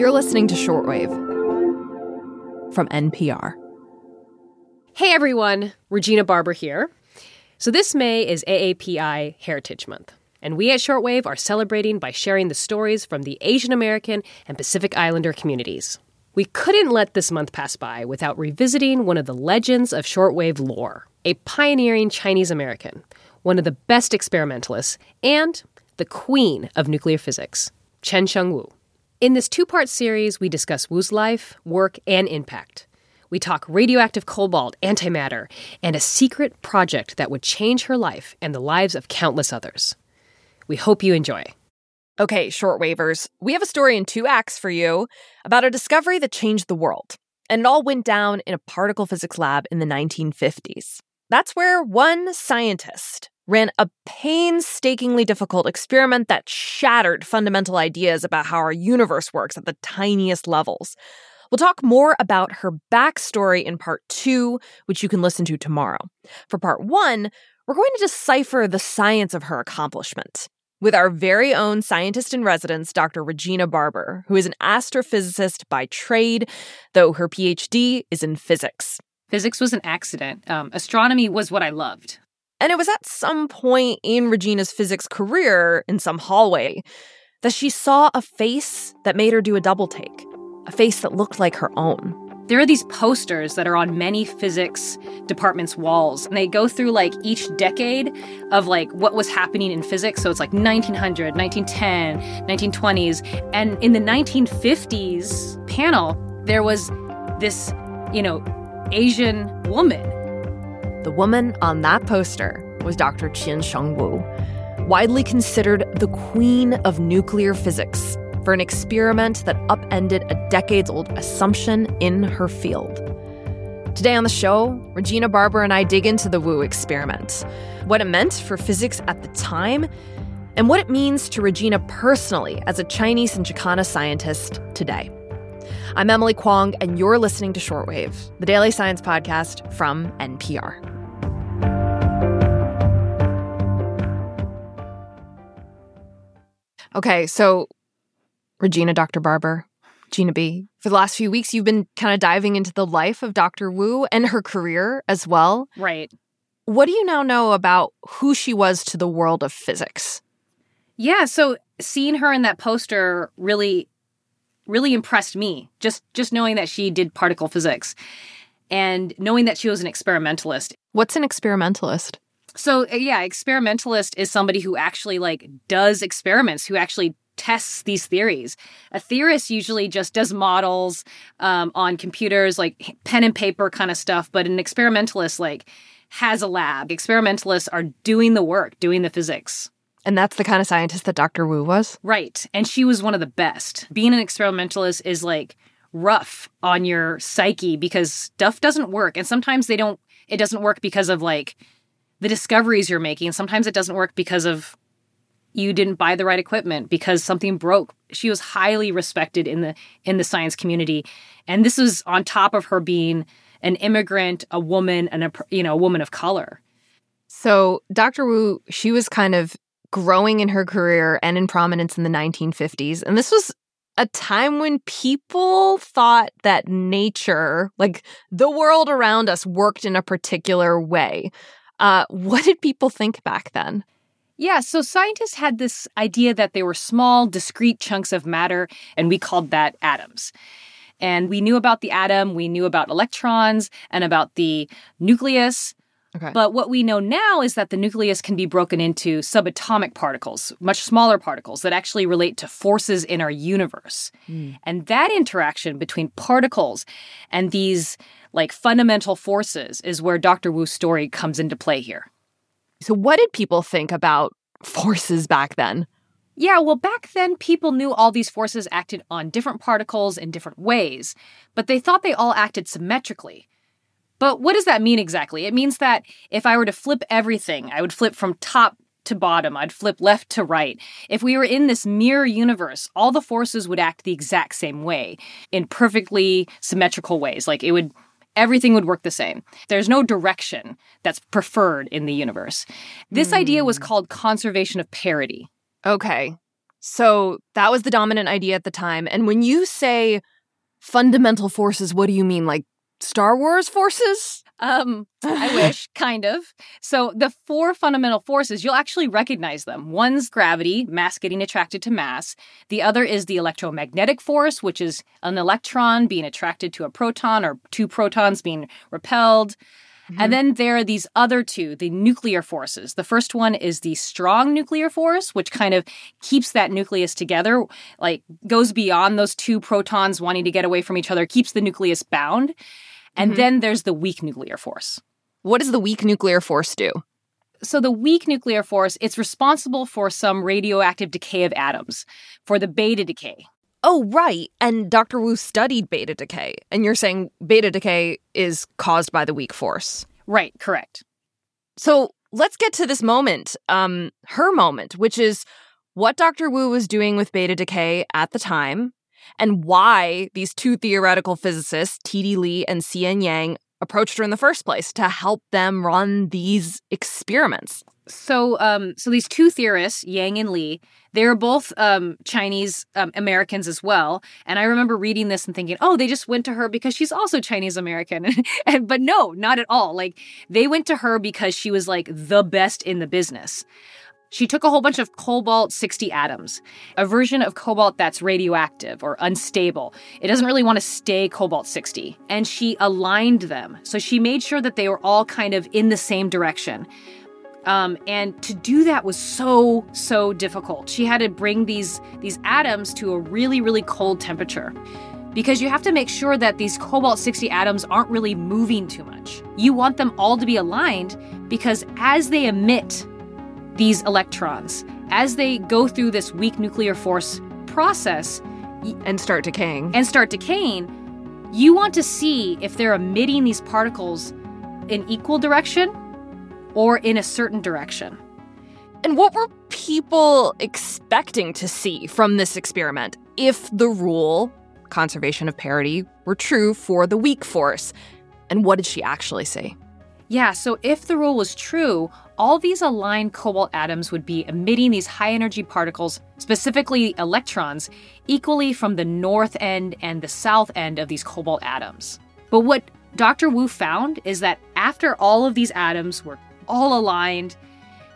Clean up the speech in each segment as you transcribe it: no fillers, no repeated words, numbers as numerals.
You're listening to Shortwave from NPR. Hey, everyone. Regina Barber here. So this May is AAPI Heritage Month, and we at Shortwave are celebrating by sharing the stories from the Asian American and Pacific Islander communities. We couldn't let this month pass by without revisiting one of the legends of shortwave lore, a pioneering Chinese American, one of the best experimentalists, and the queen of nuclear physics, Chien-Shiung Wu. In this two-part series, we discuss Wu's life, work, and impact. We talk radioactive cobalt, antimatter, and a secret project that would change her life and the lives of countless others. We hope you enjoy. Okay, shortwavers, we have a story in two acts for you about a discovery that changed the world. And it all went down in a particle physics lab in the 1950s. That's where one scientist ran a painstakingly difficult experiment that shattered fundamental ideas about how our universe works at the tiniest levels. We'll talk more about her backstory in part two, which you can listen to tomorrow. For part one, we're going to decipher the science of her accomplishment with our very own scientist in residence, Dr. Regina Barber, who is an astrophysicist by trade, though her PhD is in physics. Physics was an accident. Astronomy was what I loved. And it was at some point in Regina's physics career, in some hallway, that she saw a face that made her do a double take, a face that looked like her own. There are these posters that are on many physics departments' walls, and they go through, like, each decade of, like, what was happening in physics. So it's, like, 1900, 1910, 1920s. And in the 1950s panel, there was this, you know, Asian woman. The woman on that poster was Dr. Chien-Shiung Wu, widely considered the queen of nuclear physics, for an experiment that upended a decades-old assumption in her field. Today on the show, Regina Barber and I dig into the Wu experiment, what it meant for physics at the time, and what it means to Regina personally as a Chinese and Chicana scientist today. I'm Emily Kwong, and you're listening to Shortwave, the daily science podcast from NPR. Okay, so Regina, Dr. Barber, Gina B. For the last few weeks, you've been kind of diving into the life of Dr. Wu and her career as well. Right. What do you now know about who she was to the world of physics? Yeah, so seeing her in that poster really impressed me. Just knowing that she did particle physics and knowing that she was an experimentalist. What's an experimentalist? So, yeah, experimentalist is somebody who actually, like, does experiments, who actually tests these theories. A theorist usually just does models on computers, like pen and paper kind of stuff. But an experimentalist, like, has a lab. Experimentalists are doing the work, doing the physics. And that's the kind of scientist that Dr. Wu was? Right. And she was one of the best. Being an experimentalist is, like, rough on your psyche because stuff doesn't work. And sometimes it doesn't work because of, like, the discoveries you're making. Sometimes it doesn't work because of you didn't buy the right equipment, because something broke. She was highly respected in the science community. And this was on top of her being an immigrant, a woman, and a woman of color. So Dr. Wu, she was kind of growing in her career and in prominence in the 1950s. And this was a time when people thought that nature, like the world around us, worked in a particular way. What did people think back then? Yeah, so scientists had this idea that they were small, discrete chunks of matter, and we called that atoms. And we knew about the atom, we knew about electrons, and about the nucleus. Okay. But what we know now is that the nucleus can be broken into subatomic particles, much smaller particles that actually relate to forces in our universe. Mm. And that interaction between particles and these, like, fundamental forces is where Dr. Wu's story comes into play here. So what did people think about forces back then? Yeah, well, back then people knew all these forces acted on different particles in different ways, but they thought they all acted symmetrically. But what does that mean exactly? It means that if I were to flip everything, I would flip from top to bottom. I'd flip left to right. If we were in this mirror universe, all the forces would act the exact same way in perfectly symmetrical ways. Like, everything would work the same. There's no direction that's preferred in the universe. This idea was called conservation of parity. Okay. So that was the dominant idea at the time. And when you say fundamental forces, what do you mean? Like Star Wars forces? I wish, kind of. So the four fundamental forces, you'll actually recognize them. One's gravity, mass getting attracted to mass. The other is the electromagnetic force, which is an electron being attracted to a proton or two protons being repelled. Mm-hmm. And then there are these other two, the nuclear forces. The first one is the strong nuclear force, which kind of keeps that nucleus together, like goes beyond those two protons wanting to get away from each other, keeps the nucleus bound. And then there's the weak nuclear force. What does the weak nuclear force do? So the weak nuclear force, it's responsible for some radioactive decay of atoms, for the beta decay. Oh, right. And Dr. Wu studied beta decay. And you're saying beta decay is caused by the weak force. Right. Correct. So let's get to this moment, her moment, which is what Dr. Wu was doing with beta decay at the time and why these two theoretical physicists, T.D. Lee and C.N. Yang, approached her in the first place to help them run these experiments. So these two theorists, Yang and Lee, they're both Chinese Americans as well. And I remember reading this and thinking, oh, they just went to her because she's also Chinese American. But no, not at all. Like, they went to her because she was like the best in the business. She took a whole bunch of cobalt-60 atoms, a version of cobalt that's radioactive or unstable. It doesn't really want to stay cobalt-60. And she aligned them. So she made sure that they were all kind of in the same direction. And to do that was so difficult. She had to bring these atoms to a really, really cold temperature because you have to make sure that these cobalt-60 atoms aren't really moving too much. You want them all to be aligned because as they emit these electrons, as they go through this weak nuclear force process... And start decaying, you want to see if they're emitting these particles in equal direction or in a certain direction. And what were people expecting to see from this experiment if the rule, conservation of parity, were true for the weak force? And what did she actually see? Yeah, so if the rule was true, all these aligned cobalt atoms would be emitting these high-energy particles, specifically electrons, equally from the north end and the south end of these cobalt atoms. But what Dr. Wu found is that after all of these atoms were all aligned,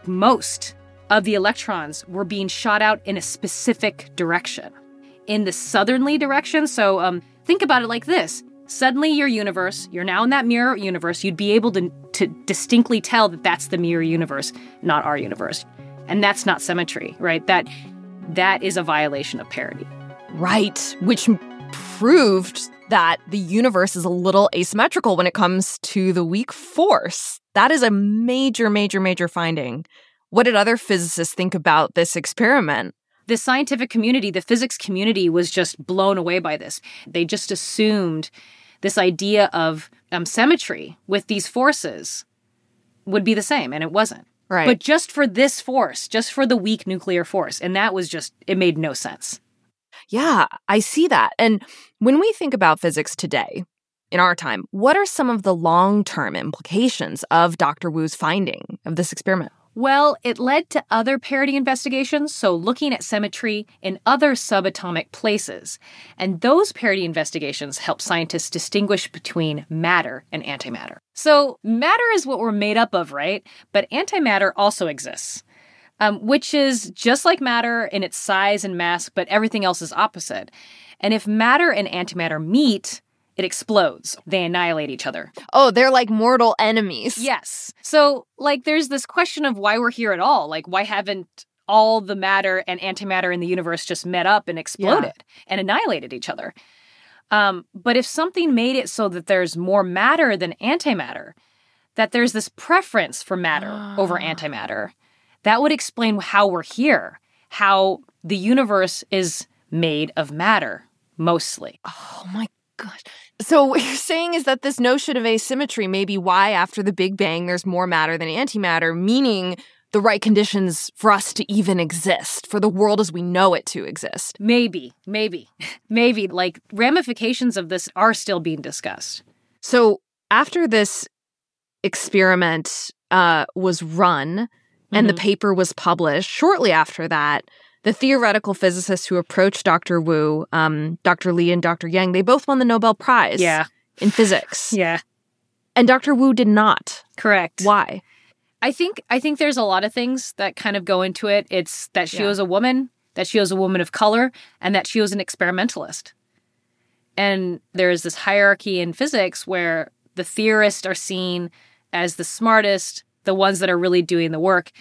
most of the electrons were being shot out in a specific direction, in the southerly direction. So think about it like this. Suddenly your universe, you're now in that mirror universe, you'd be able to distinctly tell that that's the mirror universe, not our universe. And that's not symmetry, right? That is a violation of parity. Right, which proved that the universe is a little asymmetrical when it comes to the weak force. That is a major, major, major finding. What did other physicists think about this experiment? The scientific community, the physics community, was just blown away by this. They just assumed this idea of symmetry with these forces would be the same, and it wasn't. Right. But just for this force, just for the weak nuclear force, and that was just, it made no sense. Yeah, I see that. And when we think about physics today, in our time, what are some of the long-term implications of Dr. Wu's finding of this experiment? Well, it led to other parity investigations, so looking at symmetry in other subatomic places. And those parity investigations help scientists distinguish between matter and antimatter. So matter is what we're made up of, right? But antimatter also exists, which is just like matter in its size and mass, but everything else is opposite. And if matter and antimatter meet, it explodes. They annihilate each other. Oh, they're like mortal enemies. Yes. So, like, there's this question of why we're here at all. Like, why haven't all the matter and antimatter in the universe just met up and exploded and annihilated each other? But if something made it so that there's more matter than antimatter, that there's this preference for matter over antimatter, that would explain how we're here, how the universe is made of matter, mostly. Oh, my gosh. So what you're saying is that this notion of asymmetry may be why after the Big Bang there's more matter than antimatter, meaning the right conditions for us to even exist, for the world as we know it to exist. Maybe. Like, ramifications of this are still being discussed. So after this experiment was run and the paper was published, shortly after that, The theoretical physicists who approached Dr. Wu, Dr. Lee and Dr. Yang, they both won the Nobel Prize in physics. Yeah. And Dr. Wu did not. Correct. Why? I think there's a lot of things that kind of go into it. It's that she was a woman, that she was a woman of color, and that she was an experimentalist. And there is this hierarchy in physics where the theorists are seen as the smartest, the ones that are really doing the work,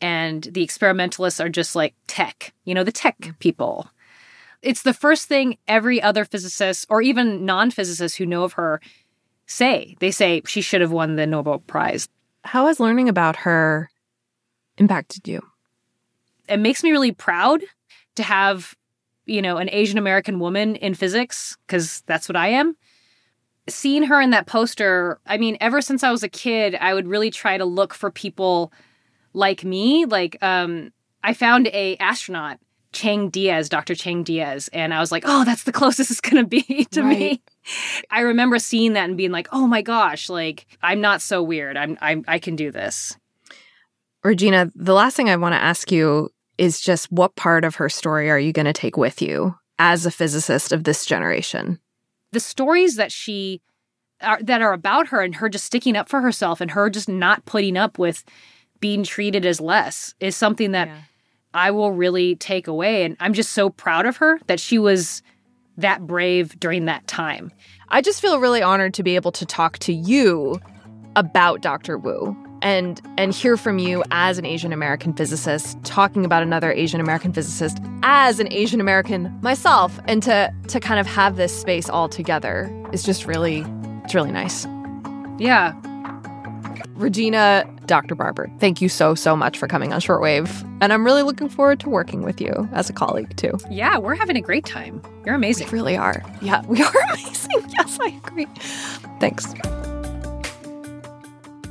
and the experimentalists are just like tech, you know, the tech people. It's the first thing every other physicist or even non-physicists who know of her say. They say she should have won the Nobel Prize. How has learning about her impacted you? It makes me really proud to have, you know, an Asian American woman in physics, because that's what I am. Seeing her in that poster, I mean, ever since I was a kid, I would really try to look for people like me. Like, I found a astronaut, Chang Diaz, Dr. Chang Diaz, and I was like, oh, that's the closest it's going to be to me. I remember seeing that and being like, oh my gosh, like, I'm not so weird. I can do this. Regina, the last thing I want to ask you is just what part of her story are you going to take with you as a physicist of this generation? The stories that that are about her and her just sticking up for herself and her just not putting up with being treated as less is something that I will really take away. And I'm just so proud of her that she was that brave during that time. I just feel really honored to be able to talk to you about Dr. Wu and hear from you as an Asian American physicist talking about another Asian American physicist as an Asian American myself, and to kind of have this space all together is just really, it's really nice. Yeah. Regina, Dr. Barber, thank you so, so much for coming on Shortwave. And I'm really looking forward to working with you as a colleague, too. Yeah, we're having a great time. You're amazing. We really are. Yeah, we are amazing. Yes, I agree. Thanks.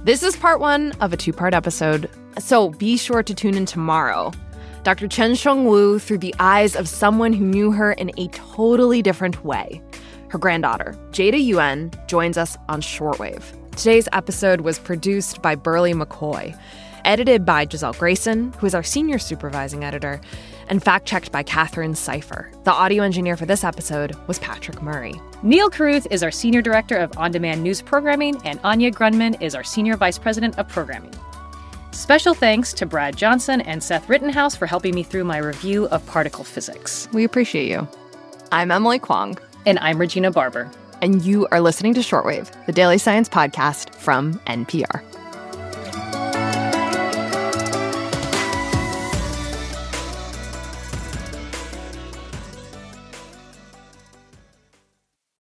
This is part one of a two-part episode, so be sure to tune in tomorrow. Dr. Chien-Shiung Wu through the eyes of someone who knew her in a totally different way. Her granddaughter, Jada Yuan, joins us on Shortwave. Today's episode was produced by Burley McCoy, edited by Giselle Grayson, who is our senior supervising editor, and fact-checked by Catherine Seifer. The audio engineer for this episode was Patrick Murray. Neil Carruth is our senior director of on-demand news programming, and Anya Grunman is our senior vice president of programming. Special thanks to Brad Johnson and Seth Rittenhouse for helping me through my review of particle physics. We appreciate you. I'm Emily Kwong. And I'm Regina Barber. And you are listening to Shortwave, the daily science podcast from NPR.